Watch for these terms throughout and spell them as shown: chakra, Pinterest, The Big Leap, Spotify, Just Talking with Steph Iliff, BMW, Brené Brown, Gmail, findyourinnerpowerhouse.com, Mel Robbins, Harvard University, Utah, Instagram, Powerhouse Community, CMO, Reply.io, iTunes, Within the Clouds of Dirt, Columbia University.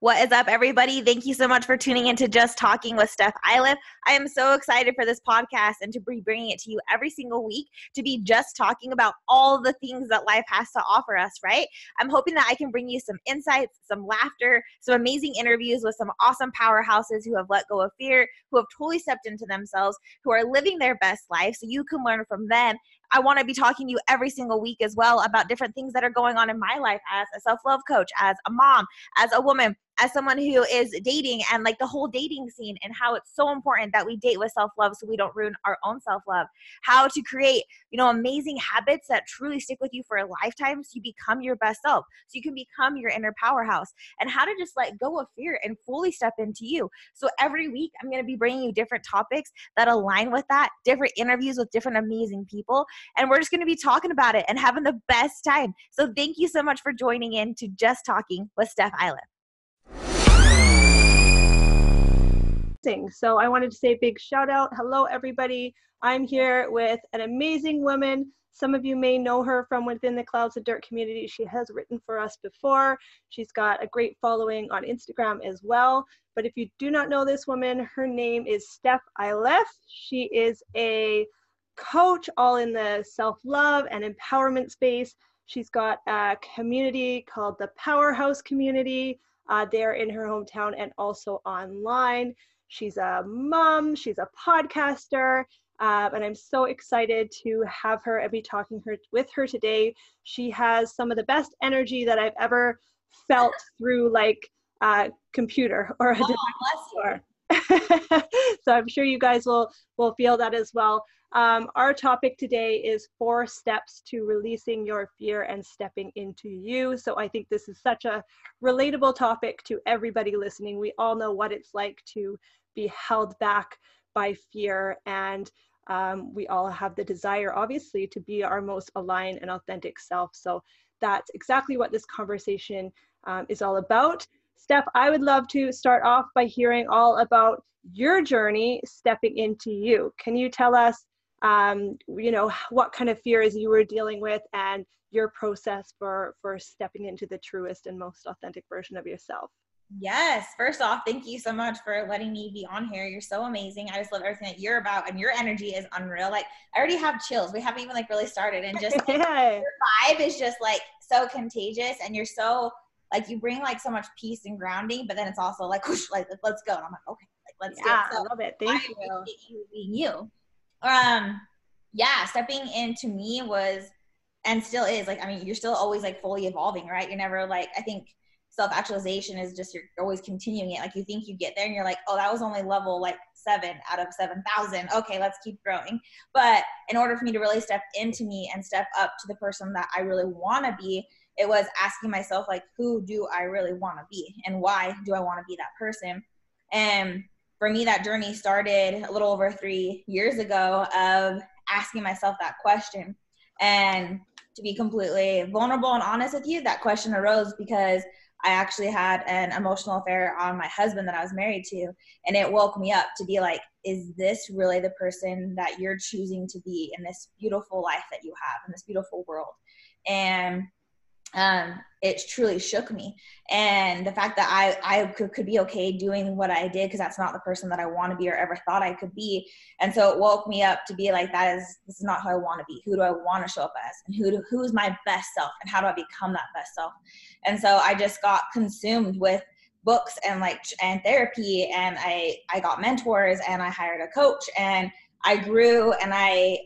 What is up, everybody? Thank you so much for tuning into Just Talking with Steph Iliff. I am so excited for this podcast and to be bringing it to you every single week to be just talking about all the things that life has to offer us, right? I'm hoping that I can bring you some insights, some laughter, some amazing interviews with some awesome powerhouses who have let go of fear, who have totally stepped into themselves, who are living their best life so you can learn from them. I want to be talking to you every single week as well about different things that are going on in my life as a self-love coach, as a mom, as a woman, as someone who is dating, and like the whole dating scene and how it's so important that we date with self-love so we don't ruin our own self-love, how to create, amazing habits that truly stick with you for a lifetime so you become your best self, so you can become your inner powerhouse, and how to just let go of fear and fully step into you. So every week I'm going to be bringing you different topics that align with that, different interviews with different amazing people, and we're just going to be talking about it and having the best time. So thank you so much for joining in to Just Talking with Steph Iliff. So I wanted to say a big shout out. Hello, everybody. I'm here with an amazing woman. Some of you may know her from Within the Clouds of Dirt community. She has written for us before. She's got a great following on Instagram as well. But if you do not know this woman, her name is Steph Iliff. She is a coach all in the self-love and empowerment space. She's got a community called the Powerhouse Community. They're in her hometown and also online. She's a mom, she's a podcaster, and I'm so excited to have her and be talking with her today. She has some of the best energy that I've ever felt through like a computer or a device store. So I'm sure you guys will feel that as well. Our topic today is 4 steps to releasing your fear and stepping into you. So I think this is such a relatable topic to everybody listening. We all know what it's like to be held back by fear, and we all have the desire, obviously, to be our most aligned and authentic self. So that's exactly what this conversation is all about. Steph, I would love to start off by hearing all about your journey stepping into you. Can you tell us what kind of fears you were dealing with and your process for stepping into the truest and most authentic version of yourself? Yes. First off, thank you so much for letting me be on here. You're so amazing. I just love everything that you're about, and your energy is unreal. Like, I already have chills. We haven't even like really started, and just your vibe is just like so contagious, and you're so like, you bring like so much peace and grounding, but then it's also like, whoosh, like, let's go. And I'm like, okay, like, let's do it. So I love it. Thank you. Being you. Stepping into me was, and still is, like, I mean, you're still always like fully evolving, right? You're never like, I think self-actualization is just, you're always continuing it. Like, you think you get there and you're like, oh, that was only level like 7 out of 7,000. Okay, let's keep growing. But in order for me to really step into me and step up to the person that I really want to be, it was asking myself, like, who do I really want to be, and why do I want to be that person? And for me, that journey started a little over 3 years ago of asking myself that question. And to be completely vulnerable and honest with you, that question arose because I actually had an emotional affair on my husband that I was married to. And it woke me up to be like, is this really the person that you're choosing to be in this beautiful life that you have, in this beautiful world? And it truly shook me. And the fact that I could be okay doing what I did, because that's not the person that I want to be or ever thought I could be. And so it woke me up to be like, this is not who I want to be. Who do I want to show up as? And who's my best self? And how do I become that best self? And so I just got consumed with books and therapy. And I got mentors, and I hired a coach, and I grew, and I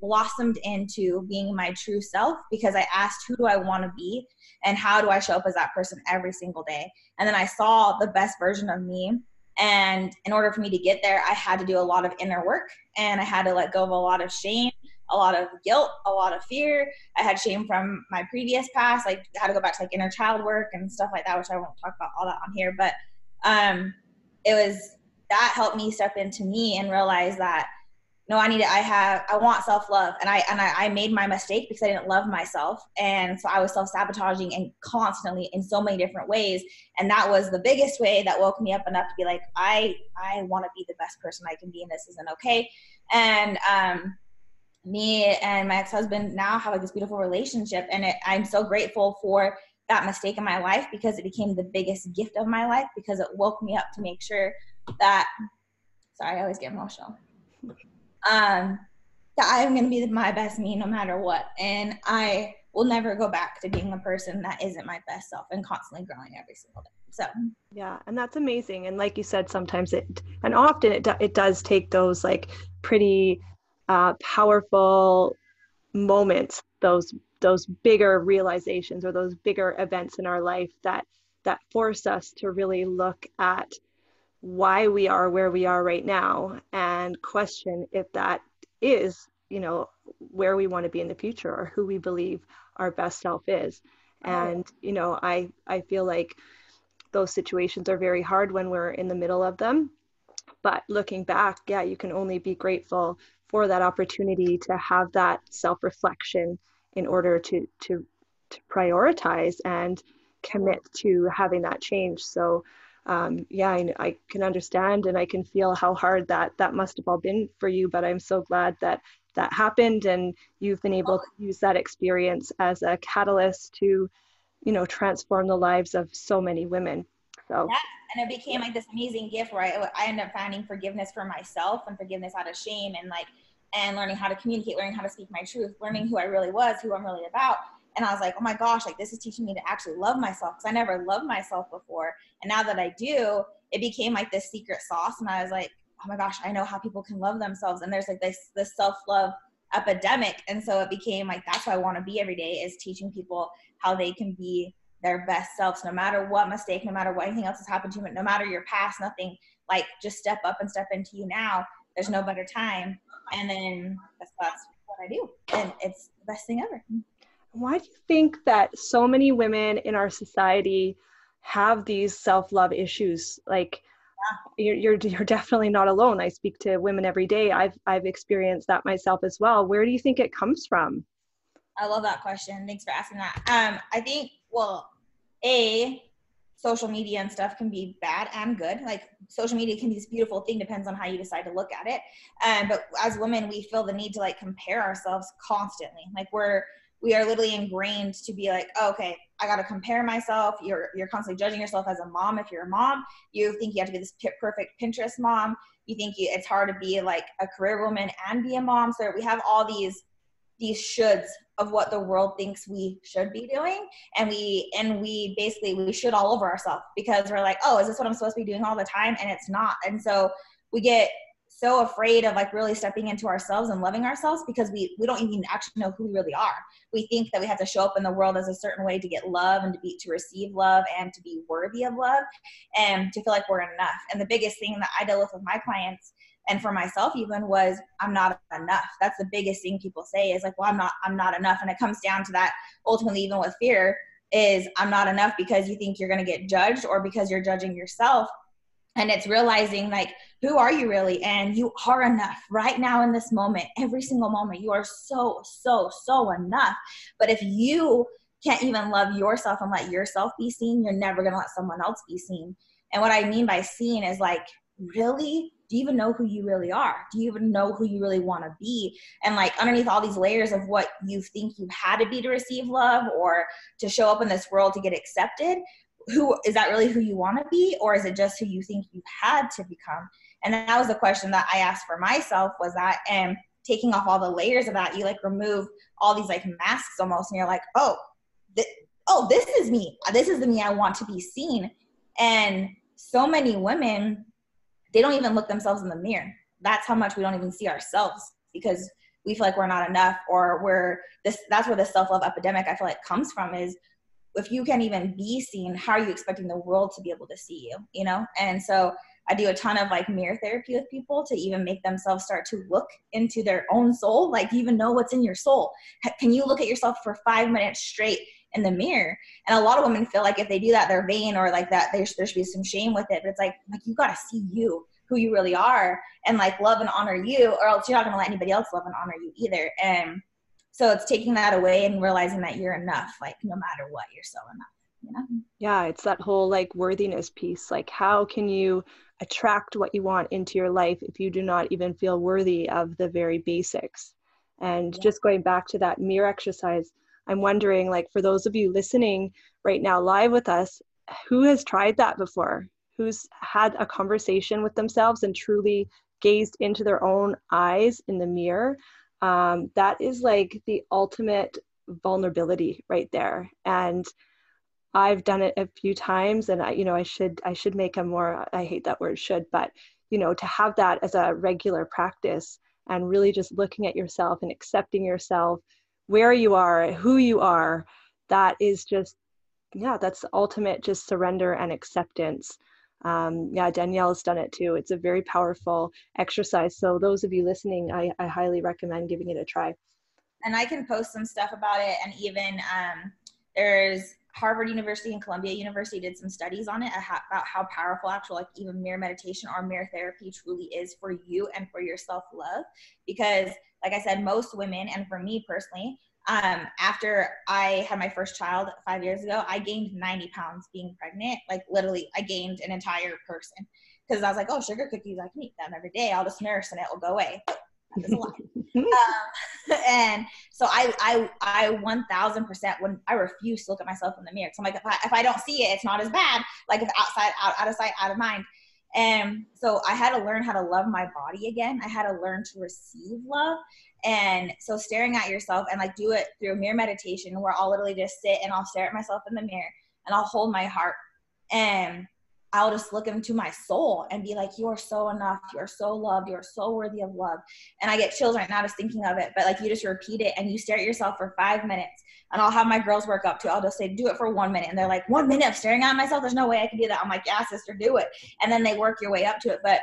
blossomed into being my true self, because I asked, who do I want to be, and how do I show up as that person every single day? And then I saw the best version of me. And in order for me to get there, I had to do a lot of inner work, and I had to let go of a lot of shame, a lot of guilt, a lot of fear. I had shame from my previous past, like how to go back to like inner child work and stuff like that, which I won't talk about all that on here. But that helped me step into me and realize that, no, I want self-love. And I made my mistake because I didn't love myself. And so I was self-sabotaging and constantly in so many different ways. And that was the biggest way that woke me up enough to be like, I want to be the best person I can be, and this isn't okay. And me and my ex-husband now have like this beautiful relationship, and I'm so grateful for that mistake in my life because it became the biggest gift of my life, because it woke me up to make sure that, sorry, I always get emotional, that I'm going to be my best me no matter what. And I will never go back to being a person that isn't my best self and constantly growing every single day. So, yeah. And that's amazing. And like you said, sometimes it does take those like pretty powerful moments, those bigger realizations or those bigger events in our life that force us to really look at why we are where we are right now and question if that is, you know, where we want to be in the future or who we believe our best self is. And, you know, I feel like those situations are very hard when we're in the middle of them. But looking back, yeah, you can only be grateful for that opportunity to have that self-reflection in order to prioritize and commit to having that change. So yeah, I can understand and I can feel how hard that must have all been for you, but I'm so glad that happened and you've been able to use that experience as a catalyst to, you know, transform the lives of so many women. So yeah. And it became like this amazing gift where I ended up finding forgiveness for myself and forgiveness out of shame, and like, and learning how to communicate, learning how to speak my truth, learning who I really was, who I'm really about. And I was like, oh my gosh, like this is teaching me to actually love myself, because I never loved myself before. And now that I do, it became like this secret sauce. And I was like, oh my gosh, I know how people can love themselves. And there's like this self-love epidemic. And so it became like, that's what I want to be every day, is teaching people how they can be their best selves, no matter what mistake, no matter what anything else has happened to you, no matter your past, nothing, like just step up and step into you now. There's no better time. And then that's what I do. And it's the best thing ever. Why do you think that so many women in our society have these self-love issues? Like, yeah, you're definitely not alone. I speak to women every day. I've experienced that myself as well. Where do you think it comes from? I love that question. Thanks for asking that. I think, well, social media and stuff can be bad and good. Like social media can be this beautiful thing, depends on how you decide to look at it. But as women, we feel the need to like compare ourselves constantly. Like we are literally ingrained to be like, oh, okay, I got to compare myself. You're constantly judging yourself as a mom. If you're a mom, you think you have to be this perfect Pinterest mom. You think it's hard to be like a career woman and be a mom. So we have all these shoulds of what the world thinks we should be doing. And we should all over ourselves, because we're like, oh, is this what I'm supposed to be doing all the time? And it's not. And so we get so afraid of like really stepping into ourselves and loving ourselves, because we don't even actually know who we really are. We think that we have to show up in the world as a certain way to get love and to receive love and to be worthy of love and to feel like we're enough. And the biggest thing that I deal with my clients and for myself even was, I'm not enough. That's the biggest thing people say is like, well, I'm not enough. And it comes down to that ultimately, even with fear, is I'm not enough because you think you're going to get judged or because you're judging yourself. And it's realizing like, who are you really? And you are enough right now in this moment, every single moment. You are so, so, so enough. But if you can't even love yourself and let yourself be seen, you're never going to let someone else be seen. And what I mean by seen is like, really? Do you even know who you really are? Do you even know who you really want to be? And like underneath all these layers of what you think you had to be to receive love or to show up in this world to get accepted, who is that really who you want to be? Or is it just who you think you had to become? And that was the question that I asked for myself, was that, and taking off all the layers of that, you like remove all these like masks almost, and you're like, oh, this is me. This is the me I want to be seen. And so many women, they don't even look themselves in the mirror. That's how much we don't even see ourselves, because we feel like we're not enough, or that's where the self-love epidemic, I feel like, comes from, is if you can't even be seen, how are you expecting the world to be able to see you, you know? And so I do a ton of like mirror therapy with people to even make themselves start to look into their own soul. Like, do you even know what's in your soul? Can you look at yourself for 5 minutes straight in the mirror? And a lot of women feel like if they do that, they're vain, or like that there should be some shame with it. But it's like you got to see you, who you really are, and like love and honor you, or else you're not going to let anybody else love and honor you either. And so it's taking that away and realizing that you're enough, like no matter what, you're so enough, you know? Yeah. It's that whole like worthiness piece. Like, how can you attract what you want into your life if you do not even feel worthy of the very basics? And yeah, just going back to that mirror exercise, I'm wondering, like, for those of you listening right now live with us, who has tried that before? Who's had a conversation with themselves and truly gazed into their own eyes in the mirror? That is like the ultimate vulnerability right there. And I've done it a few times, and I should make a more, I hate that word should, but you know, to have that as a regular practice and really just looking at yourself and accepting yourself, where you are, who you are, that is just, yeah, that's the ultimate, just surrender and acceptance. Yeah, Danielle's done it too. It's a very powerful exercise. So those of you listening, I highly recommend giving it a try. And I can post some stuff about it. And even there's Harvard University and Columbia University did some studies on it about how powerful actual, like, even mirror meditation or mirror therapy truly is for you and for your self-love. Because like I said, most women, and for me personally, after I had my first child 5 years ago, I gained 90 pounds being pregnant. Like, literally, I gained an entire person, because I was like, oh, sugar cookies, I can eat them every day. I'll just nourish and it will go away. That is a lie. And so I 1,000% when I refuse to look at myself in the mirror. So I'm like, if I don't see it, it's not as bad. Like, if outside, out of sight, out of mind. And so I had to learn how to love my body again. I had to learn to receive love. And so staring at yourself, and like, do it through mirror meditation, where I'll literally just sit and I'll stare at myself in the mirror and I'll hold my heart and I'll just look into my soul and be like, you are so enough. You are so loved. You are so worthy of love. And I get chills right now just thinking of it, but like, you just repeat it and you stare at yourself for 5 minutes, and I'll have my girls work up to, I'll just say, do it for 1 minute. And they're like, 1 minute of staring at myself? There's no way I can do that. I'm like, yeah, sister, do it. And then they work your way up to it, but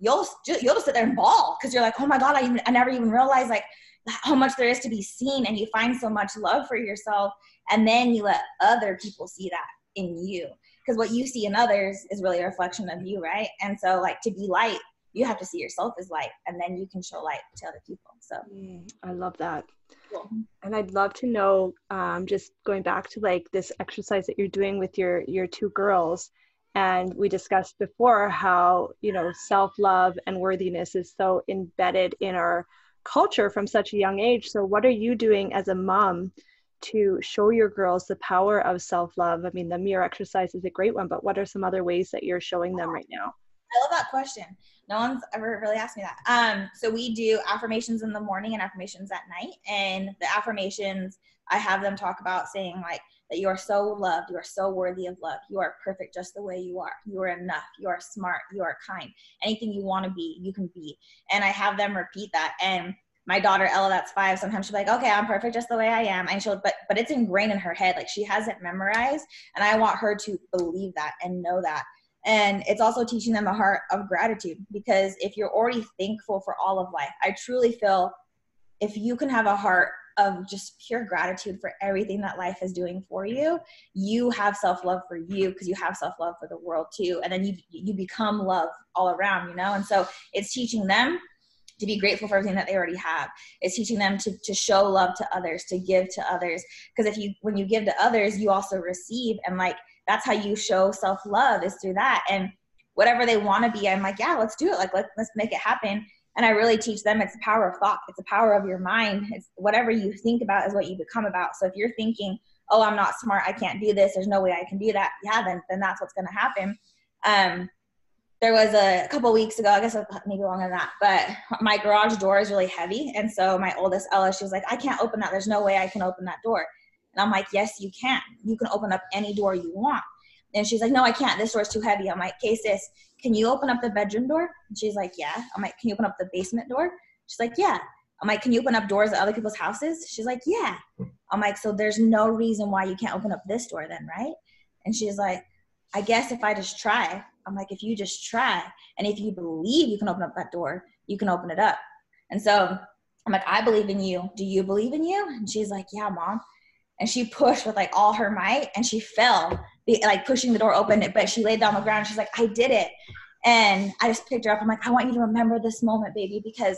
you'll just sit there and bawl. Cause you're like, oh my God, I never even realized like how much there is to be seen. And you find so much love for yourself. And then you let other people see that in you. Because what you see in others is really a reflection of you, right? And so, like, to be light, you have to see yourself as light, and then you can show light to other people. So I love that. Cool. And I'd love to know, just going back to like this exercise that you're doing with your two girls, and we discussed before how, you know, self-love and worthiness is so embedded in our culture from such a young age. So what are you doing as a mom to show your girls the power of self-love? I mean, the mirror exercise is a great one, but what are some other ways that you're showing them right now? I love that question. No one's ever really asked me that. So we do affirmations in the morning and affirmations at night. And the affirmations, I have them talk about saying like, that you are so loved, you are so worthy of love, you are perfect just the way you are enough, you are smart, you are kind, anything you want to be, you can be. And I have them repeat that. And my daughter, Ella, that's 5, sometimes she'll be like, okay, I'm perfect just the way I am. And she'll, but it's ingrained in her head. Like, she has it memorized, and I want her to believe that and know that. And it's also teaching them a heart of gratitude, because if you're already thankful for all of life, I truly feel if you can have a heart of just pure gratitude for everything that life is doing for you, you have self-love for you, because you have self-love for the world too. And then you become love all around, you know? And so it's teaching them to be grateful for everything that they already have. It's teaching them to show love to others, to give to others. Because when you give to others, you also receive. And like, that's how you show self-love, is through that. And whatever they want to be, I'm like, yeah, let's do it. Like, let's make it happen. And I really teach them it's the power of thought. It's the power of your mind. It's whatever you think about is what you become about. So if you're thinking, oh, I'm not smart, I can't do this, there's no way I can do that, yeah, then that's what's going to happen. There was a couple of weeks ago, I guess maybe longer than that, but my garage door is really heavy. And so my oldest, Ella, she was like, I can't open that. There's no way I can open that door. And I'm like, yes, you can. You can open up any door you want. And she's like, no, I can't. This door is too heavy. I'm like, okay, sis, can you open up the bedroom door? And she's like, yeah. I'm like, can you open up the basement door? She's like, yeah. I'm like, can you open up doors at other people's houses? She's like, yeah. I'm like, so there's no reason why you can't open up this door then, right? And she's like, I guess if I just try. I'm like, if you just try, and if you believe you can open up that door, you can open it up. And so I'm like, I believe in you. Do you believe in you? And she's like, yeah, mom. And she pushed with like all her might, and she fell, like pushing the door open, but she laid down on the ground. She's like, I did it. And I just picked her up. I'm like, I want you to remember this moment, baby, because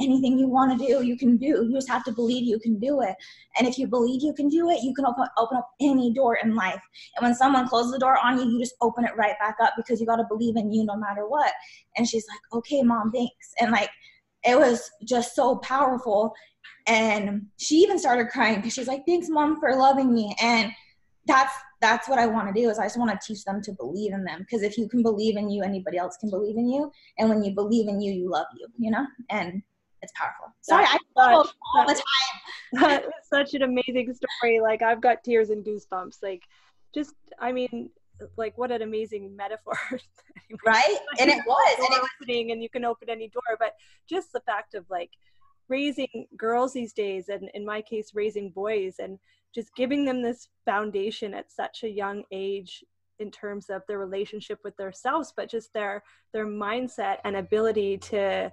anything you want to do, you can do. You just have to believe you can do it. And if you believe you can do it, you can open up any door in life. And when someone closes the door on you, you just open it right back up, because you got to believe in you no matter what. And she's like, okay, mom, thanks. And like, it was just so powerful. And she even started crying because she's like, thanks mom for loving me. And that's what I want to do, is I just want to teach them to believe in them. Because if you can believe in you, anybody else can believe in you. And when you believe in you, you love you, you know, and it's powerful. Sorry, I all the time. That was such an amazing story. Like, I've got tears and goosebumps. Like, just, I mean, like, what an amazing metaphor. Right? And it was. And you can open any door. But just the fact of, like, raising girls these days, and in my case, raising boys, and just giving them this foundation at such a young age in terms of their relationship with themselves, but just their mindset and ability to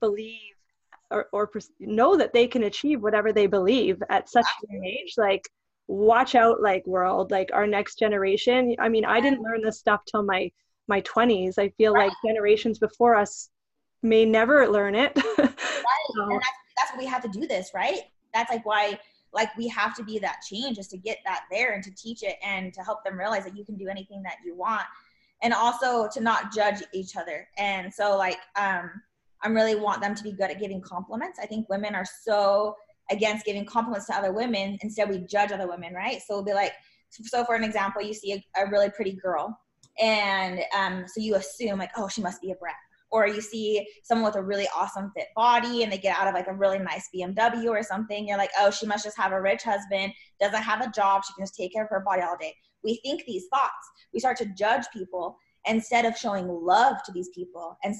believe or know that they can achieve whatever they believe at such a young age. Like, watch out, like, world, like, our next generation. I mean, I didn't learn this stuff till my 20s. I feel like generations before us may never learn it. Right. So. And that's why we have to do this, right? That's like why, like, we have to be that change, is to get that there and to teach it and to help them realize that you can do anything that you want, and also to not judge each other. And so, like, I really want them to be good at giving compliments. I think women are so against giving compliments to other women. Instead, we judge other women, right? So we'll be like, so for an example, you see a really pretty girl, and so you assume, like, oh, she must be a brat. Or you see someone with a really awesome fit body and they get out of, like, a really nice BMW or something. You're like, oh, she must just have a rich husband, doesn't have a job, she can just take care of her body all day. We think these thoughts. We start to judge people instead of showing love to these people, and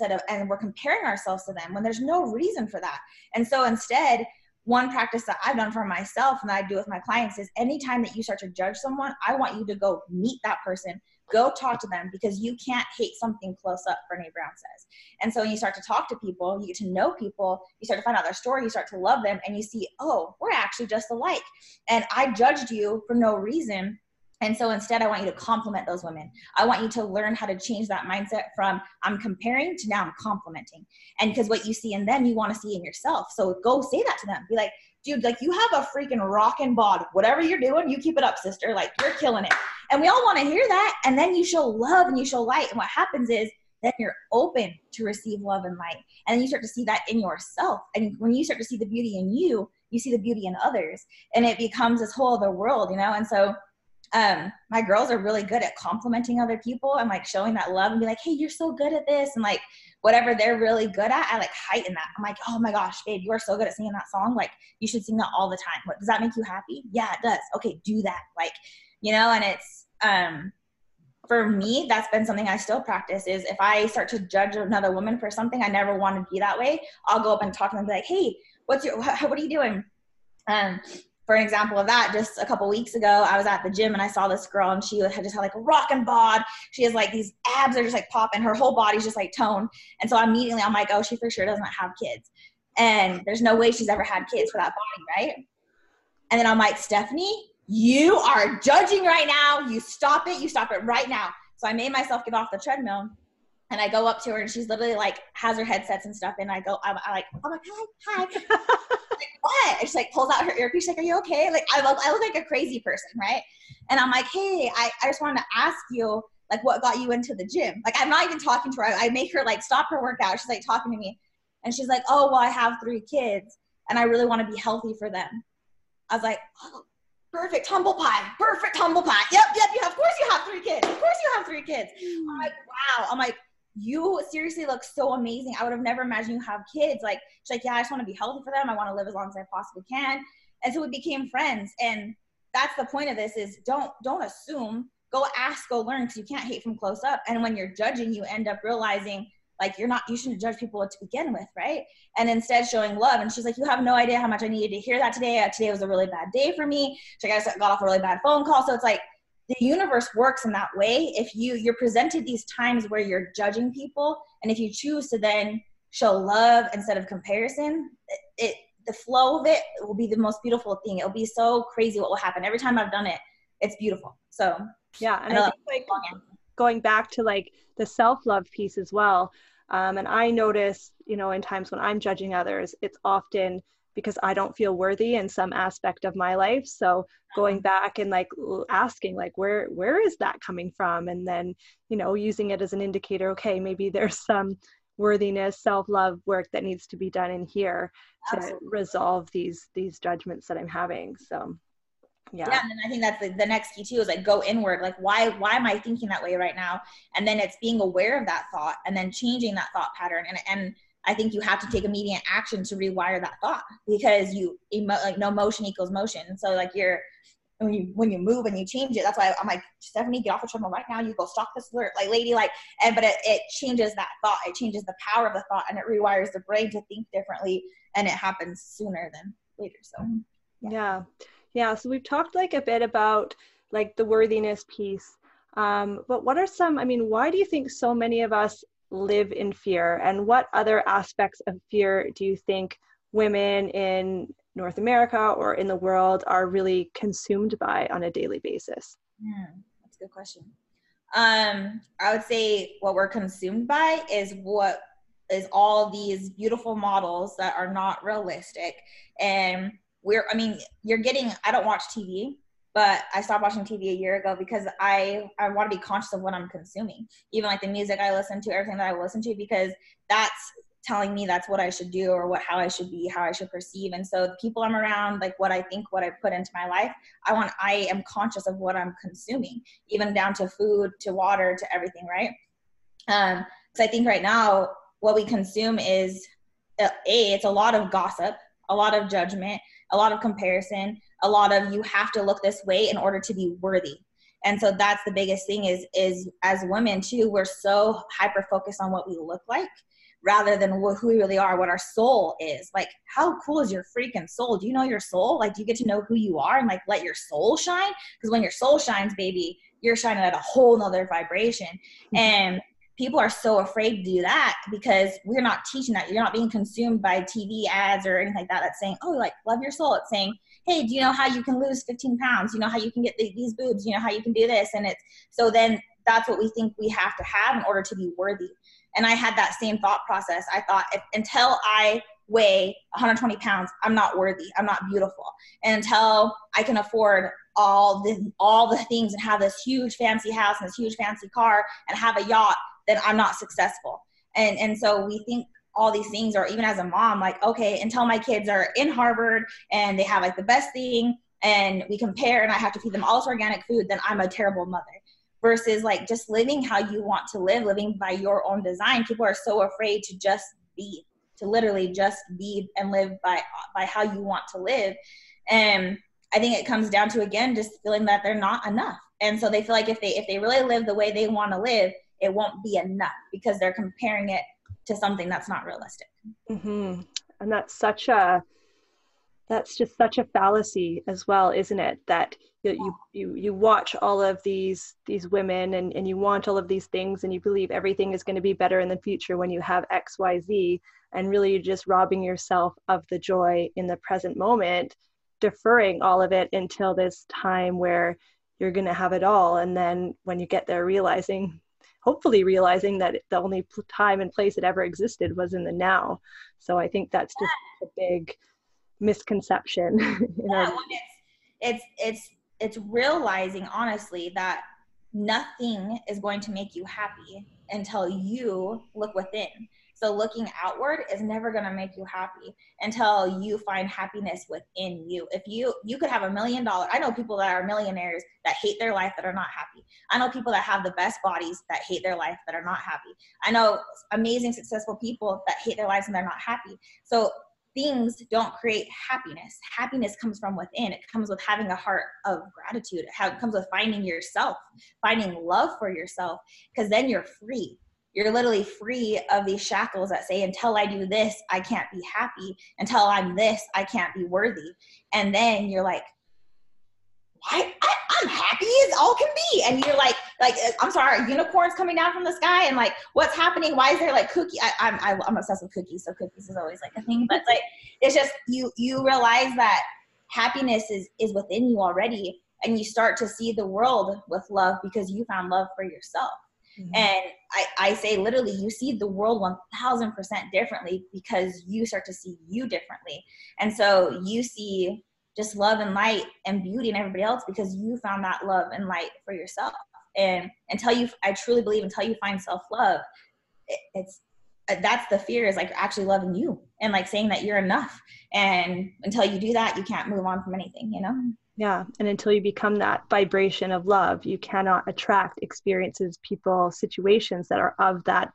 we're comparing ourselves to them when there's no reason for that. And so instead, one practice that I've done for myself and that I do with my clients is, anytime that you start to judge someone, I want you to go meet that person. Go talk to them, because you can't hate something close up, Brené Brown says. And so when you start to talk to people, you get to know people, you start to find out their story, you start to love them, and you see, oh, we're actually just alike. And I judged you for no reason. And so instead, I want you to compliment those women. I want you to learn how to change that mindset from I'm comparing to now I'm complimenting. And because what you see in them, you want to see in yourself. So go say that to them. Be like, dude, like, you have a freaking rockin' bod. Whatever you're doing, you keep it up, sister. Like, you're killing it. And we all want to hear that. And then you show love and you show light. And what happens is, then you're open to receive love and light. And then you start to see that in yourself. And when you start to see the beauty in you, you see the beauty in others. And it becomes this whole other world, you know? And so my girls are really good at complimenting other people and, like, showing that love and be like, hey, you're so good at this. And, like, whatever they're really good at, I, like, heighten that. I'm like, oh my gosh, babe, you are so good at singing that song. Like, you should sing that all the time. What, does that make you happy? Yeah, it does. Okay, do that. Like, you know, and it's, for me, that's been something I still practice, is if I start to judge another woman for something, I never want to be that way. I'll go up and talk to them and be like, hey, what are you doing? For an example of that, just a couple weeks ago, I was at the gym and I saw this girl, and she had just had, like, a rockin' bod. She has, like, these abs that are just, like, popping. Her whole body's just, like, toned. And so immediately I'm like, oh, she for sure doesn't have kids. And there's no way she's ever had kids for that body, right? And then I'm like, Stephanie, you are judging right now. You stop it. You stop it right now. So I made myself get off the treadmill. And I go up to her, and she's literally, like, has her headsets and stuff. And I go, I'm like, hi. Like, what? And she, like, pulls out her earpiece. She's like, are you okay? Like, I look like a crazy person, right? And I'm like, hey, I just wanted to ask you, like, what got you into the gym? Like, I'm not even talking to her. I make her, like, stop her workout. She's, like, talking to me. And she's like, oh, well, I have 3 kids, and I really want to be healthy for them. I was like, oh, perfect humble pie. Perfect humble pie. Yep. Yeah, of course you have 3 kids. Of course you have 3 kids. I'm like, wow. I'm like, you seriously look so amazing. I would have never imagined you have kids. Like, she's like, yeah, I just want to be healthy for them. I want to live as long as I possibly can. And so we became friends. And that's the point of this, is don't assume, go ask, go learn, because you can't hate from close up. And when you're judging, you end up realizing, like, you shouldn't judge people to begin with, right? And instead showing love. And she's like, you have no idea how much I needed to hear that today. Today was a really bad day for me. She's like, I just got off a really bad phone call. So it's like, the universe works in that way. If you're presented these times where you're judging people, and if you choose to then show love instead of comparison, the flow of it will be the most beautiful thing. It'll be so crazy what will happen. Every time I've done it, it's beautiful. So yeah, and I think, like, going back to, like, the self-love piece as well. And I notice, you know, in times when I'm judging others, it's often because I don't feel worthy in some aspect of my life. So going back and, like, asking, like, where is that coming from? And then, you know, using it as an indicator, okay, maybe there's some worthiness, self-love work that needs to be done in here to resolve these judgments that I'm having. So yeah, and then I think that's the next key too, is like go inward, like why am I thinking that way right now? And then it's being aware of that thought and then changing that thought pattern. And I think you have to take immediate action to rewire that thought, because no motion equals motion. So like when you move and you change it, that's why I'm like, Stephanie, get off the treadmill right now. You go stop this alert, like lady, like, but it changes that thought. It changes the power of the thought, and it rewires the brain to think differently, and it happens sooner than later. So yeah. So we've talked like a bit about like the worthiness piece, but what are some, I mean, why do you think so many of us live in fear, and what other aspects of fear do you think women in North America or in the world are really consumed by on a daily basis? That's a good question. I would say what we're consumed by is all these beautiful models that are not realistic. And I don't watch TV, but I stopped watching TV a year ago because I want to be conscious of what I'm consuming. Even like the music I listen to, everything that I listen to, because that's telling me that's what I should do, or how I should be, how I should perceive. And so the people I'm around, like what I think, what I put into my life, I am conscious of what I'm consuming, even down to food, to water, to everything, right? So I think right now what we consume is, it's a lot of gossip, a lot of judgment, a lot of comparison, a lot of you have to look this way in order to be worthy. And so that's the biggest thing is as women too, we're so hyper-focused on what we look like, rather than who we really are, what our soul is. Like, how cool is your freaking soul? Do you know your soul? Like, do you get to know who you are and like let your soul shine? Because when your soul shines, baby, you're shining at a whole nother vibration. Mm-hmm. And people are so afraid to do that because we're not teaching that. You're not being consumed by TV ads or anything like that that's saying, oh, like love your soul. It's saying, hey, do you know how you can lose 15 pounds? You know how you can get these boobs? You know how you can do this? And it's so then that's what we think we have to have in order to be worthy. And I had that same thought process. I thought, until I weigh 120 pounds, I'm not worthy. I'm not beautiful. And until I can afford all the things and have this huge fancy house and this huge fancy car and have a yacht, then I'm not successful. And so we think all these things, or even as a mom, like, okay, until my kids are in Harvard and they have like the best thing and we compare and I have to feed them all this organic food, then I'm a terrible mother. Versus like just living how you want to live, living by your own design. People are so afraid to just be, to literally just be and live by how you want to live. And I think it comes down to, again, just feeling that they're not enough. And so they feel like if they really live the way they want to live, it won't be enough because they're comparing it to something that's not realistic. Mm-hmm. And that's just such a fallacy as well, isn't it? That you watch all of these women and you want all of these things and you believe everything is going to be better in the future when you have X, Y, Z, and really you're just robbing yourself of the joy in the present moment, deferring all of it until this time where you're going to have it all. And then when you get there, hopefully realizing that the only time and place it ever existed was in the now. So I think that's just a big misconception. It's realizing honestly that nothing is going to make you happy until you look within. So looking outward is never going to make you happy until you find happiness within you. If you could have $1 million. I know people that are millionaires that hate their life, that are not happy. I know people that have the best bodies that hate their life, that are not happy. I know amazing, successful people that hate their lives and they're not happy. So things don't create happiness. Happiness comes from within. It comes with having a heart of gratitude. It comes with finding yourself, finding love for yourself, because then you're free. You're literally free of these shackles that say, until I do this, I can't be happy. Until I'm this, I can't be worthy. And then you're like, why? I'm happy as all can be. And you're like, I'm sorry, unicorns coming down from the sky, and like, what's happening? Why is there like cookie? I'm obsessed with cookies, so cookies is always like a thing. But like, it's just you realize that happiness is within you already, and you start to see the world with love because you found love for yourself. Mm-hmm. And I say literally, you see the world 1,000% differently because you start to see you differently, and so you see just love and light and beauty and everybody else because you found that love and light for yourself. And I truly believe until you find self-love, it's that's the fear, is like actually loving you and like saying that you're enough. And until you do that, you can't move on from anything, you know? Yeah. And until you become that vibration of love, you cannot attract experiences, people, situations that are of that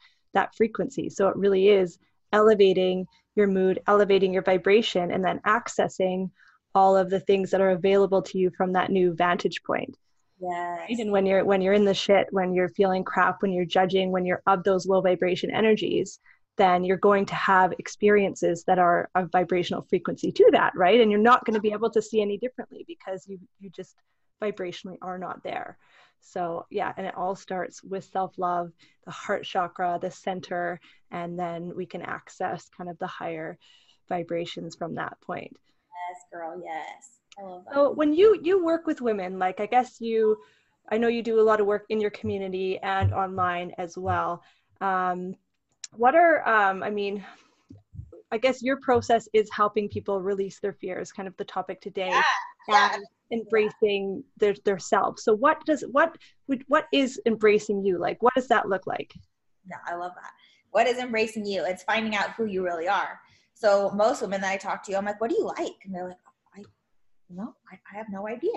frequency. So it really is elevating your mood, elevating your vibration, and then accessing all of the things that are available to you from that new vantage point. Yes. Even when you're in the shit, when you're feeling crap, when you're judging, when you're of those low vibration energies, then you're going to have experiences that are of vibrational frequency to that, right? And you're not going to be able to see any differently because you just vibrationally are not there. So yeah, and it all starts with self-love, the heart chakra, the center, and then we can access kind of the higher vibrations from that point. Yes, girl, yes. I love that. So when you work with women, like I guess I know you do a lot of work in your community and online as well. What are, I mean, I guess your process is helping people release their fears, kind of the topic today. Yeah, yeah. Embracing their self. So what is embracing you? Like, what does that look like? Yeah, I love that. What is embracing you? It's finding out who you really are. So most women that I talk to, I'm like, what do you like? And they're like, I have no idea.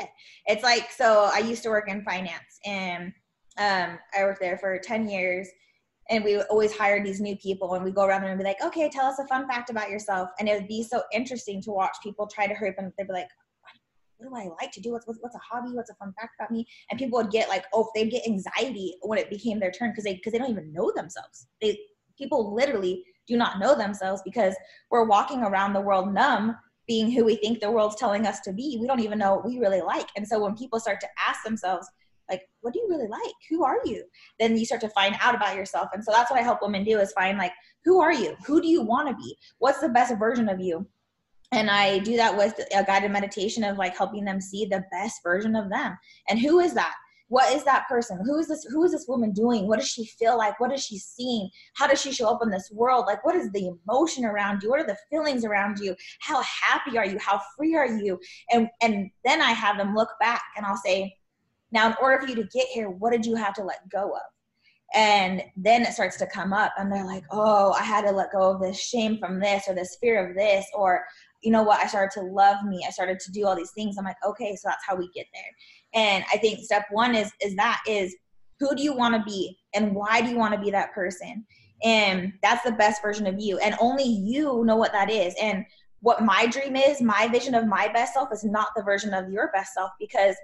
It's like, so I used to work in finance, and I worked there for 10 years. And we would always hire these new people, and we go around there and be like, okay, tell us a fun fact about yourself. And it would be so interesting to watch people try to hurry up, and they'd be like, what do I like to do? What's a hobby? What's a fun fact about me? And people would get like, they'd get anxiety when it became their turn, because they don't even know themselves. People literally do not know themselves, because we're walking around the world numb, being who we think the world's telling us to be. We don't even know what we really like. And so when people start to ask themselves, like, what do you really like? Who are you? Then you start to find out about yourself. And so that's what I help women do, is find like, who are you? Who do you want to be? What's the best version of you? And I do that with a guided meditation of like helping them see the best version of them. And who is that? What is that person? Who is this woman doing? What does she feel like? What is she seeing? How does she show up in this world? Like, what is the emotion around you? What are the feelings around you? How happy are you? How free are you? And then I have them look back, and I'll say, now, in order for you to get here, what did you have to let go of? And then it starts to come up, and they're like, oh, I had to let go of this shame from this, or this fear of this, or you know what? I started to love me. I started to do all these things. I'm like, okay, so that's how we get there. And I think step one is who do you want to be, and why do you want to be that person? And that's the best version of you. And only you know what that is. And what my dream is, my vision of my best self, is not the version of your best self, because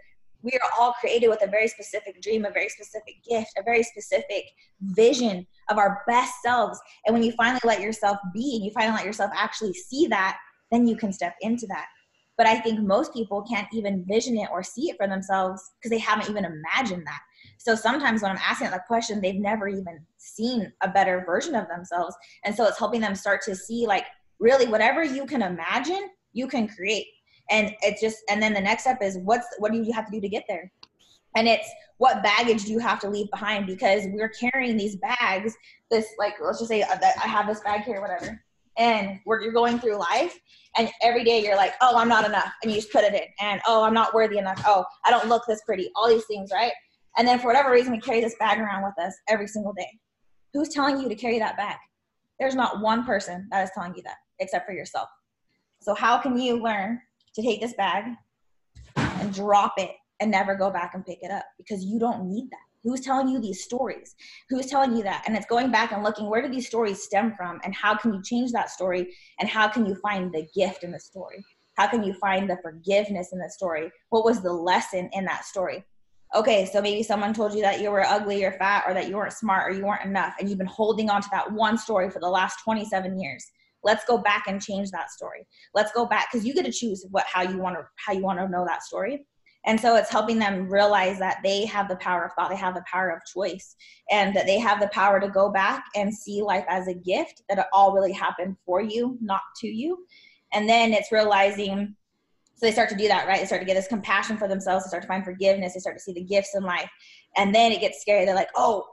we are all created with a very specific dream, a very specific gift, a very specific vision of our best selves. And when you finally let yourself be, and you finally let yourself actually see that, then you can step into that. But I think most people can't even vision it or see it for themselves, because they haven't even imagined that. So sometimes when I'm asking that question, they've never even seen a better version of themselves. And so it's helping them start to see, like, really whatever you can imagine, you can create. And it's just, and then the next step is what do you have to do to get there? And it's, what baggage do you have to leave behind? Because we're carrying these bags, this, like, let's just say that I have this bag here, whatever. And you're going through life, and every day you're like, oh, I'm not enough. And you just put it in. And, oh, I'm not worthy enough. Oh, I don't look this pretty. All these things, right? And then for whatever reason, we carry this bag around with us every single day. Who's telling you to carry that bag? There's not one person that is telling you that, except for yourself. So how can you learn to take this bag and drop it and never go back and pick it up? Because you don't need that. Who's telling you these stories? Who's telling you that? And it's going back and looking, where do these stories stem from? And how can you change that story? And how can you find the gift in the story? How can you find the forgiveness in the story? What was the lesson in that story? Okay, so maybe someone told you that you were ugly or fat, or that you weren't smart, or you weren't enough. And you've been holding on to that one story for the last 27 years. Let's go back and change that story. Let's go back, because you get to choose how you want to know that story. And so it's helping them realize that they have the power of thought, they have the power of choice, and that they have the power to go back and see life as a gift, that it all really happened for you, not to you. And then it's realizing, so they start to do that, right? They start to get this compassion for themselves, they start to find forgiveness, they start to see the gifts in life. And then it gets scary. They're like, oh,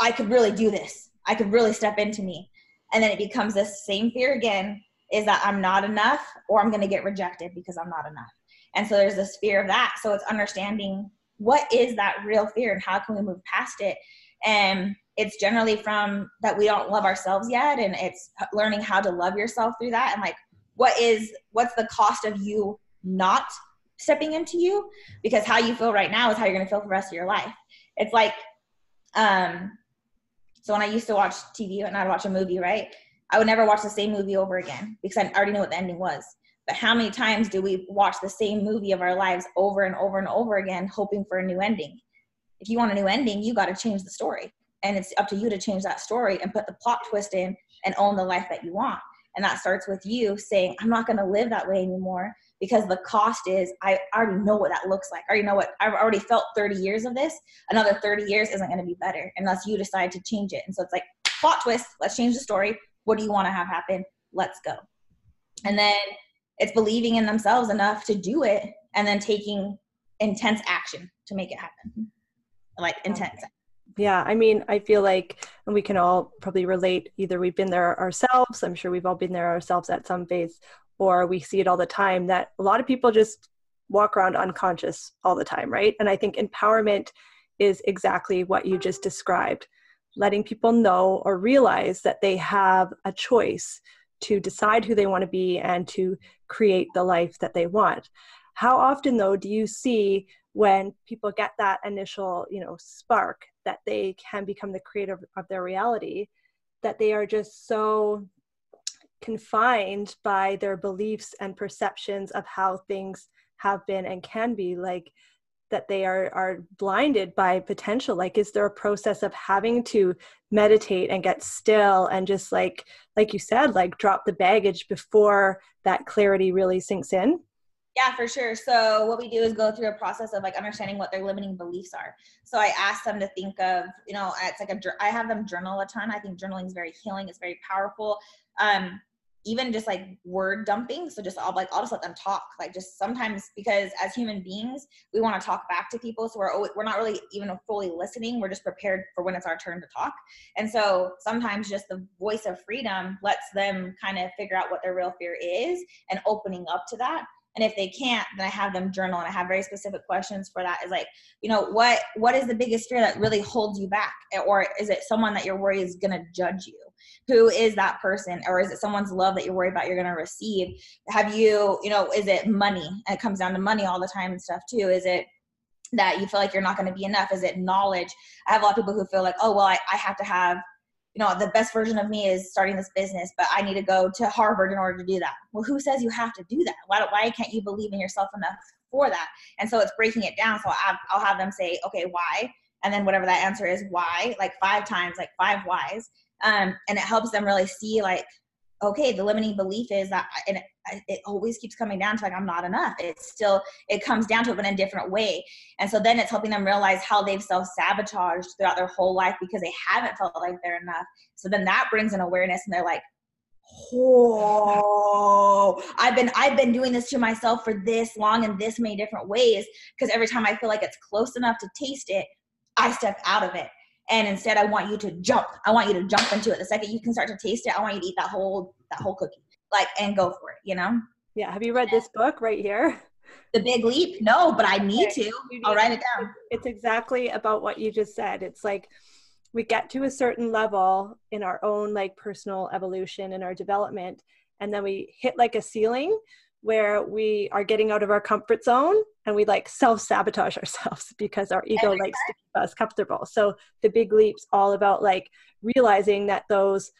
I could really do this. I could really step into me. And then it becomes this same fear again, is that I'm not enough, or I'm going to get rejected because I'm not enough. And so there's this fear of that. So it's understanding, what is that real fear, and how can we move past it? And it's generally from that we don't love ourselves yet. And it's learning how to love yourself through that. And like, what's the cost of you not stepping into you? Because how you feel right now is how you're going to feel for the rest of your life. It's like, so when I used to watch TV and I'd watch a movie, right? I would never watch the same movie over again because I already knew what the ending was. But how many times do we watch the same movie of our lives over and over and over again, hoping for a new ending? If you want a new ending, you got to change the story. And it's up to you to change that story and put the plot twist in and own the life that you want. And that starts with you saying, I'm not going to live that way anymore, because the cost is I already know what that looks like. I already know what I've already felt 30 years of this. Another 30 years isn't going to be better unless you decide to change it. And so it's like, plot twist, let's change the story. What do you want to have happen? Let's go. And then it's believing in themselves enough to do it and then taking intense action to make it happen. Like intense. Yeah. I mean, I feel like, and we can all probably relate, either we've been there ourselves. I'm sure we've all been there ourselves at some phase, or we see it all the time that a lot of people just walk around unconscious all the time. Right. And I think empowerment is exactly what you just described. Letting people know or realize that they have a choice to decide who they want to be and to create the life that they want. How often though, do you see when people get that initial, spark that they can become the creator of their reality, that they are just so confined by their beliefs and perceptions of how things have been and can be, like that they are blinded by potential? Like, is there a process of having to meditate and get still and just like you said, like drop the baggage before that clarity really sinks in? Yeah, for sure. So what we do is go through a process of like understanding what their limiting beliefs are. So I ask them to think of, it's like I have them journal a ton. I think journaling is very healing. It's very powerful. Even just like word dumping. So I'll just let them talk. Like just sometimes, because as human beings, we want to talk back to people. So we're not really even fully listening. We're just prepared for when it's our turn to talk. And so sometimes just the voice of freedom lets them kind of figure out what their real fear is and opening up to that. And if they can't, then I have them journal, and I have very specific questions for that. Is like, what is the biggest fear that really holds you back? Or is it someone that you're worried is going to judge you? Who is that person? Or is it someone's love that you're worried about you're going to receive? Have you, is it money? And it comes down to money all the time and stuff too. Is it that you feel like you're not going to be enough? Is it knowledge? I have a lot of people who feel like, oh, well, I have to have, the best version of me is starting this business, but I need to go to Harvard in order to do that. Well, who says you have to do that? Why can't you believe in yourself enough for that? And so it's breaking it down. So I'll have them say, okay, why? And then whatever that answer is, why, like 5 times, like 5 whys. And it helps them really see like, okay, the limiting belief is that, and it always keeps coming down to like, I'm not enough. It comes down to it, but in a different way. And so then it's helping them realize how they've self-sabotaged throughout their whole life because they haven't felt like they're enough. So then that brings an awareness and they're like, oh, I've been doing this to myself for this long in this many different ways. Because every time I feel like it's close enough to taste it, I step out of it. And instead, I want you to jump. I want you to jump into it. The second you can start to taste it, I want you to eat that whole cookie, like, and go for it, Yeah. Have you read this book right here? The Big Leap? No, but I need to. I'll write it down. It's exactly about what you just said. It's like we get to a certain level in our own like personal evolution and our development. And then we hit like a ceiling where we are getting out of our comfort zone and we like self-sabotage ourselves because our ego likes to keep us comfortable. So the Big Leap's all about like realizing that those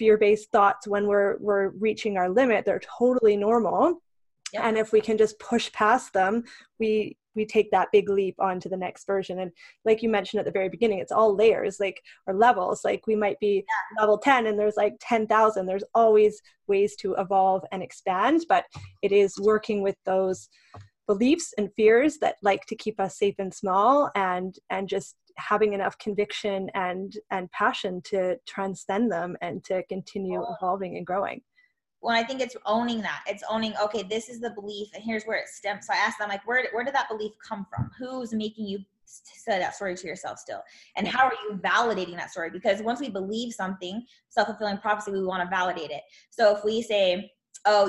fear-based thoughts when we're reaching our limit, they're totally normal. Yep. And if we can just push past them, we take that big leap onto the next version. And like you mentioned at the very beginning, it's all layers, like, or levels. Like we might be level 10 and there's like 10,000. There's always ways to evolve and expand, but it is working with those beliefs and fears that like to keep us safe and small, and just having enough conviction and passion to transcend them and to continue evolving and growing. Well, I think it's owning that. It's owning, okay, this is the belief and here's where it stems. So I asked them like, where did that belief come from? Who's making you say that story to yourself still? And how are you validating that story? Because once we believe something, self-fulfilling prophecy, we want to validate it. So if we say, oh,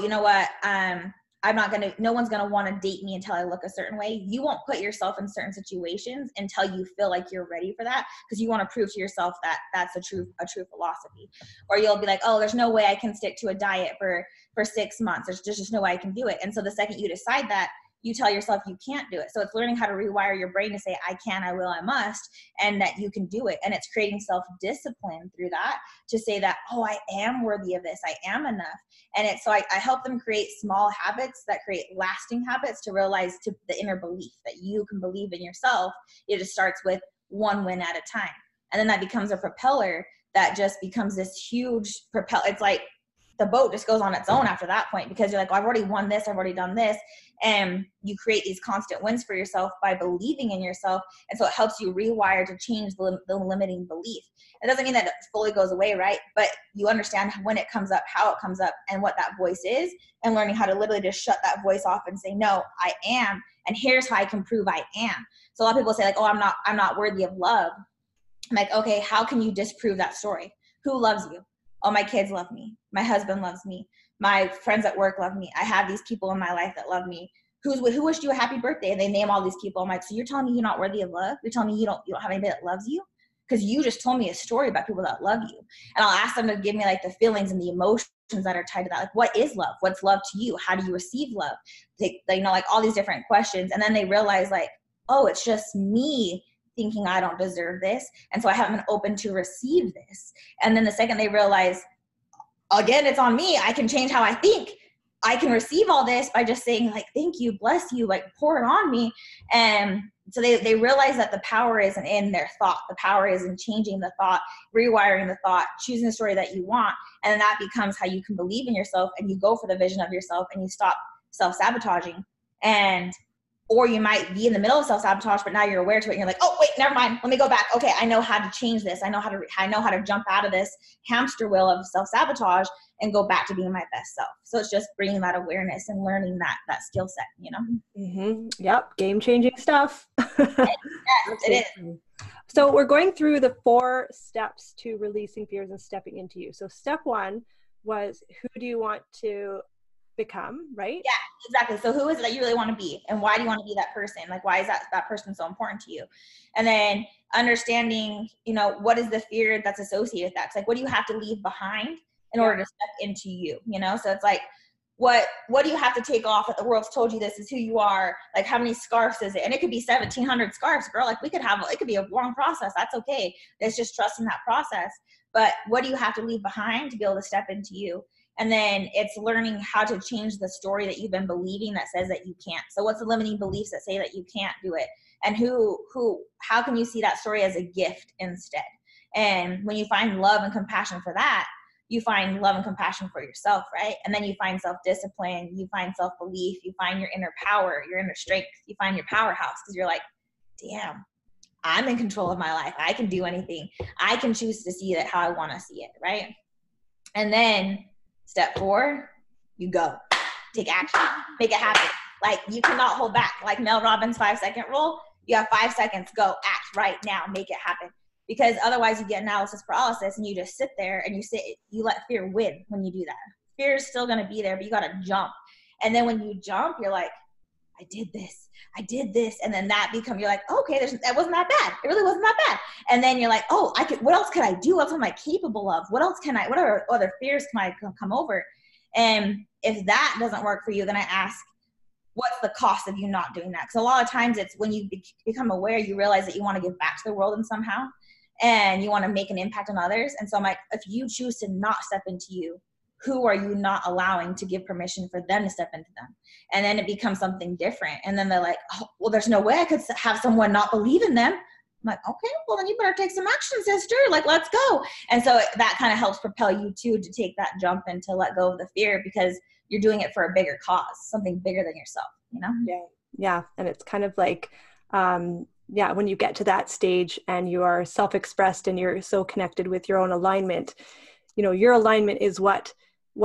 I'm not going to, no one's going to want to date me until I look a certain way. You won't put yourself in certain situations until you feel like you're ready for that, because you want to prove to yourself that that's a true philosophy. Or you'll be like, oh, there's no way I can stick to a diet for 6 months. There's just no way I can do it. And so the second you decide that, you tell yourself you can't do it. So it's learning how to rewire your brain to say, I can, I will, I must, and that you can do it. And it's creating self-discipline through that to say that, oh, I am worthy of this. I am enough. And it's so I help them create small habits that create lasting habits to realize to the inner belief that you can believe in yourself. It just starts with one win at a time. And then that becomes a propeller that just becomes this huge propeller. It's like the boat just goes on its own after that point, because you're like, well, I've already won this. I've already done this. And you create these constant wins for yourself by believing in yourself. And so it helps you rewire to change the limiting belief. It doesn't mean that it fully goes away, right? But you understand when it comes up, how it comes up, and what that voice is, and learning how to literally just shut that voice off and say, no, I am. And here's how I can prove I am. So a lot of people say like, oh, I'm not worthy of love. I'm like, okay, how can you disprove that story? Who loves you? Oh, my kids love me. My husband loves me. My friends at work love me. I have these people in my life that love me. Who wished you a happy birthday? And they name all these people. I'm like, so you're telling me you're not worthy of love? You're telling me you don't have anybody that loves you? Because you just told me a story about people that love you. And I'll ask them to give me like the feelings and the emotions that are tied to that. Like, what is love? What's love to you? How do you receive love? They you know, like all these different questions. And then they realize like, oh, it's just me thinking I don't deserve this. And so I haven't been open to receive this. And then the second they realize, again, it's on me. I can change how I think. I can receive all this by just saying like, thank you, bless you, like pour it on me. And so they realize that the power isn't in their thought. The power is in changing the thought, rewiring the thought, choosing the story that you want. And then that becomes how you can believe in yourself and you go for the vision of yourself and you stop self-sabotaging. And or you might be in the middle of self-sabotage, but now you're aware to it and you're like, oh wait, never mind. Let me go back. Okay. I know how to change this. I know how to jump out of this hamster wheel of self-sabotage and go back to being my best self. So it's just bringing that awareness and learning that skill set, you know? Mm-hmm. Yep. Game-changing stuff. Yes, it is. So we're going through the 4 steps to releasing fears and stepping into you. So step 1 was, who do you want to become, right? Yeah, exactly. So who is it that you really want to be, and why do you want to be that person? Like, why is that person so important to you? And then understanding, you know, what is the fear that's associated with that? It's like, what do you have to leave behind in order to step into you? You know, so it's like, what do you have to take off that the world's told you this is who you are? Like, how many scarves is it? And it could be 1,700 scarves, girl. Like, it could be a long process. That's okay. It's just trusting that process. But what do you have to leave behind to be able to step into you? And then it's learning how to change the story that you've been believing that says that you can't. So what's the limiting beliefs that say that you can't do it? And how can you see that story as a gift instead? And when you find love and compassion for that, you find love and compassion for yourself, right? And then you find self-discipline, you find self-belief, you find your inner power, your inner strength, you find your powerhouse, because you're like, damn, I'm in control of my life. I can do anything. I can choose to see it how I want to see it, right? And then step 4, you go. Take action. Make it happen. Like, you cannot hold back. Like Mel Robbins' 5-second rule, you have 5 seconds. Go. Act right now. Make it happen. Because otherwise you get analysis paralysis and you just sit there and you let fear win when you do that. Fear is still going to be there, but you got to jump. And then when you jump, you're like, I did this. And then you're like, oh, okay, that wasn't that bad. It really wasn't that bad. And then you're like, oh, what else could I do? What else am I capable of? What are other fears can I come over? And if that doesn't work for you, then I ask, what's the cost of you not doing that? Because a lot of times it's when you become aware, you realize that you want to give back to the world in somehow, and you want to make an impact on others. And so I'm like, if you choose to not step into you, who are you not allowing to give permission for them to step into them? And then it becomes something different. And then they're like, oh, well, there's no way I could have someone not believe in them. I'm like, okay, well, then you better take some action, sister. Like, let's go. And so that kind of helps propel you too, to take that jump and to let go of the fear, because you're doing it for a bigger cause, something bigger than yourself, you know? Yeah. Yeah. And it's kind of like, when you get to that stage and you are self-expressed and you're so connected with your own alignment, you know, your alignment is what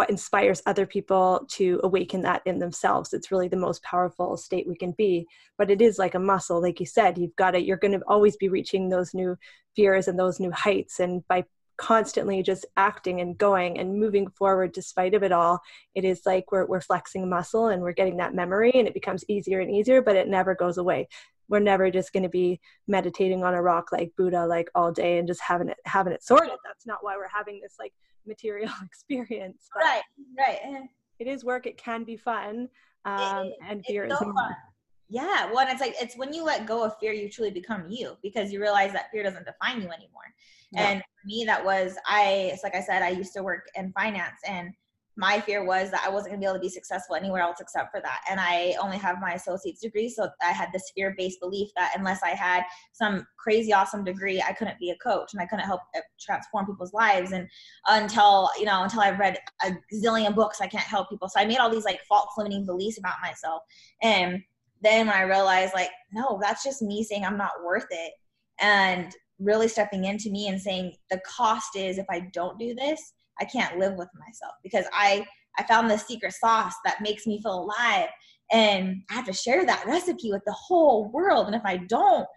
inspires other people to awaken that in themselves. It's really the most powerful state we can be, but it is like a muscle. Like you said, you're going to always be reaching those new fears and those new heights. And by constantly just acting and going and moving forward despite of it all, it is like we're flexing muscle and we're getting that memory, and it becomes easier and easier, but it never goes away. We're never just going to be meditating on a rock like Buddha, like all day and just having it sorted. That's not why we're having this like material experience. But right. It is work. It can be fun. And fear is so fun. Yeah. Well, and it's like, it's when you let go of fear, you truly become you, because you realize that fear doesn't define you anymore. Yeah. And for me, that was, it's like I said, I used to work in finance, and my fear was that I wasn't going to be able to be successful anywhere else except for that. And I only have my associate's degree. So I had this fear-based belief that unless I had some crazy, awesome degree, I couldn't be a coach and I couldn't help transform people's lives. And until I've read a zillion books, I can't help people. So I made all these like false limiting beliefs about myself. And then when I realized like, no, that's just me saying I'm not worth it, and really stepping into me and saying the cost is if I don't do this, I can't live with myself, because I found this secret sauce that makes me feel alive, and I have to share that recipe with the whole world. And if I don't,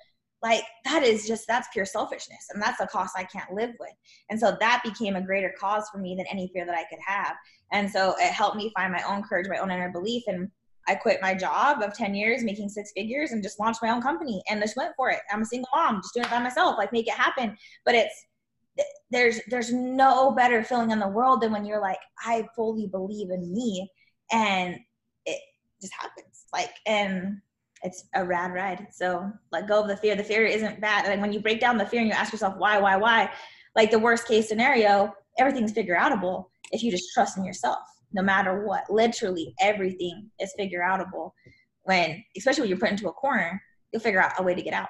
like, that's pure selfishness, and that's a cost I can't live with. And so that became a greater cause for me than any fear that I could have. And so it helped me find my own courage, my own inner belief. And I quit my job of 10 years making 6 figures and just launched my own company and just went for it. I'm a single mom, just doing it by myself, like make it happen. But there's no better feeling in the world than when you're like, I fully believe in me, and it just happens. Like, and it's a rad ride. So let go of the fear. The fear isn't bad. Like when you break down the fear and you ask yourself, why, like the worst case scenario, everything's figure outable if you just trust in yourself, no matter what. Literally everything is figure outable especially when you're put into a corner, you'll figure out a way to get out.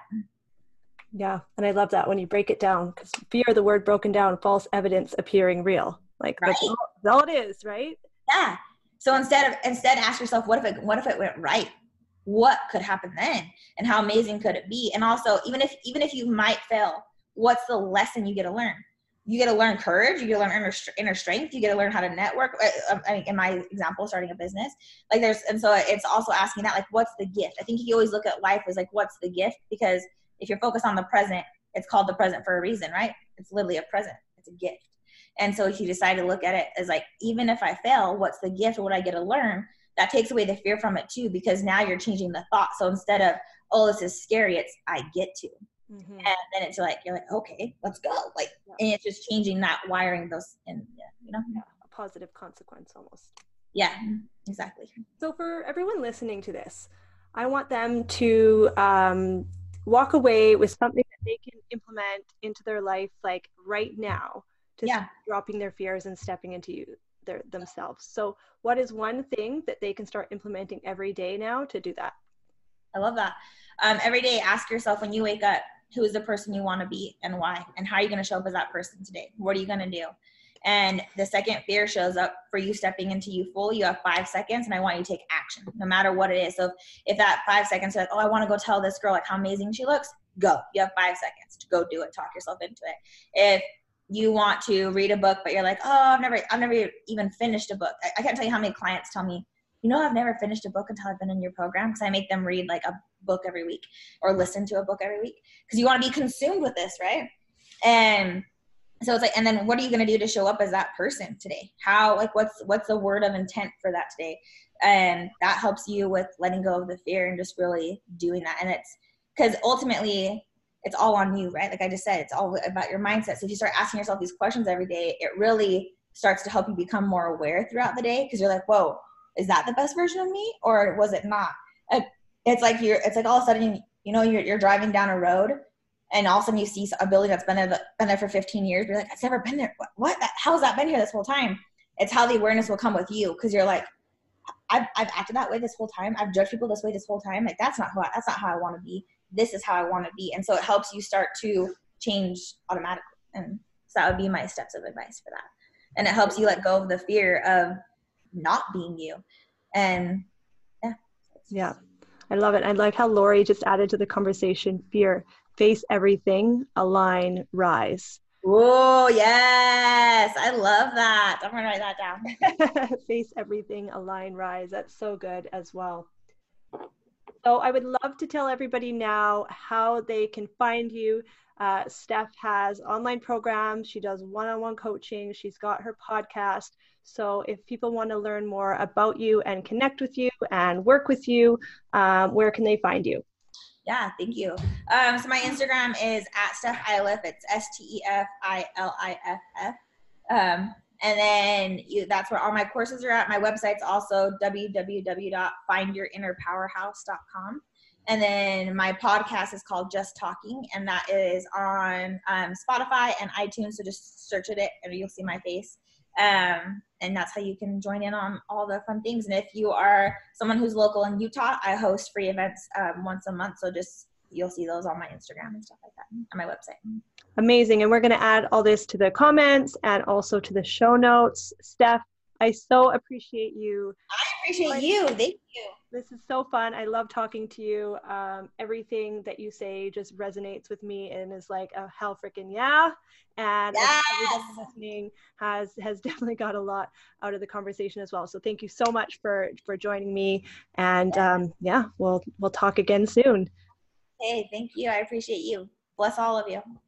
Yeah. And I love that when you break it down, because fear, the word broken down, false evidence appearing real. Like that's all it is, right? Yeah. So instead ask yourself, what if it went right? What could happen then? And how amazing could it be? And also, even if you might fail, what's the lesson you get to learn? You get to learn courage. You get to learn inner strength. You get to learn how to network. I mean, in my example, starting a business, like and so it's also asking that, like, what's the gift? I think you always look at life as like, what's the gift? Because if you're focused on the present, it's called the present for a reason, right? It's literally a present. It's a gift. And so if you decide to look at it as like, even if I fail, what's the gift? What I get to learn? That takes away the fear from it too, because now you're changing the thought. So instead of, oh, this is scary, it's I get to. Mm-hmm. And then it's like, you're like, okay, let's go. Like, yeah. And it's just changing that, wiring those in, a positive consequence almost. Yeah, exactly. So for everyone listening to this, I want them to, walk away with something that they can implement into their life, like right now, to dropping their fears and stepping into themselves. So what is one thing that they can start implementing every day now to do that? I love that. Every day, ask yourself when you wake up, who is the person you want to be and why, and how are you going to show up as that person today? What are you going to do? And the second fear shows up for you stepping into you full, you have 5 seconds, and I want you to take action no matter what it is. So if that 5 seconds is like, oh, I want to go tell this girl like how amazing she looks, go. You have 5 seconds to go do it, talk yourself into it. If you want to read a book, but you're like, oh, I've never even finished a book. I can't tell you how many clients tell me, you know, I've never finished a book until I've been in your program, because I make them read like a book every week or listen to a book every week, because you want to be consumed with this, right? And so it's like, and then what are you going to do to show up as that person today? How, like, what's the word of intent for that today? And that helps you with letting go of the fear and just really doing that. And it's because ultimately it's all on you, right? Like I just said, it's all about your mindset. So if you start asking yourself these questions every day, it really starts to help you become more aware throughout the day. Cause you're like, whoa, is that the best version of me? Or was it not? It's like all of a sudden, you're driving down a road, and all of a sudden you see a building that's been there for 15 years. You're like, it's never been there. What? How's that been here this whole time? It's how the awareness will come with you. Cause you're like, I've acted that way this whole time. I've judged people this way this whole time. Like, that's not how I want to be. This is how I want to be. And so it helps you start to change automatically. And so that would be my steps of advice for that. And it helps you let go of the fear of not being you. And yeah. I love it. I like how Lori just added to the conversation, fear. Face everything, align, rise. Oh, yes. I love that. I'm going to write that down. Face everything, align, rise. That's so good as well. So I would love to tell everybody now how they can find you, Steph has online programs. She does one-on-one coaching. She's got her podcast. So if people want to learn more about you and connect with you and work with you, where can they find you? Yeah, thank you. So my Instagram is @StephIliff. It's STEFILIFF. And then that's where all my courses are at. My website's also www.findyourinnerpowerhouse.com. And then my podcast is called Just Talking, and that is on Spotify and iTunes. So just search it and you'll see my face. And that's how you can join in on all the fun things. And if you are someone who's local in Utah, I host free events once a month. So you'll see those on my Instagram and stuff like that, on my website. Amazing. And we're going to add all this to the comments and also to the show notes. Steph, I so appreciate you. I appreciate you. Thank you. This is so fun. I love talking to you. Everything that you say just resonates with me and is like, oh, hell freaking yeah. And yes, everyone listening has definitely got a lot out of the conversation as well. So thank you so much for joining me. And yes. We'll talk again soon. Hey, thank you. I appreciate you. Bless all of you.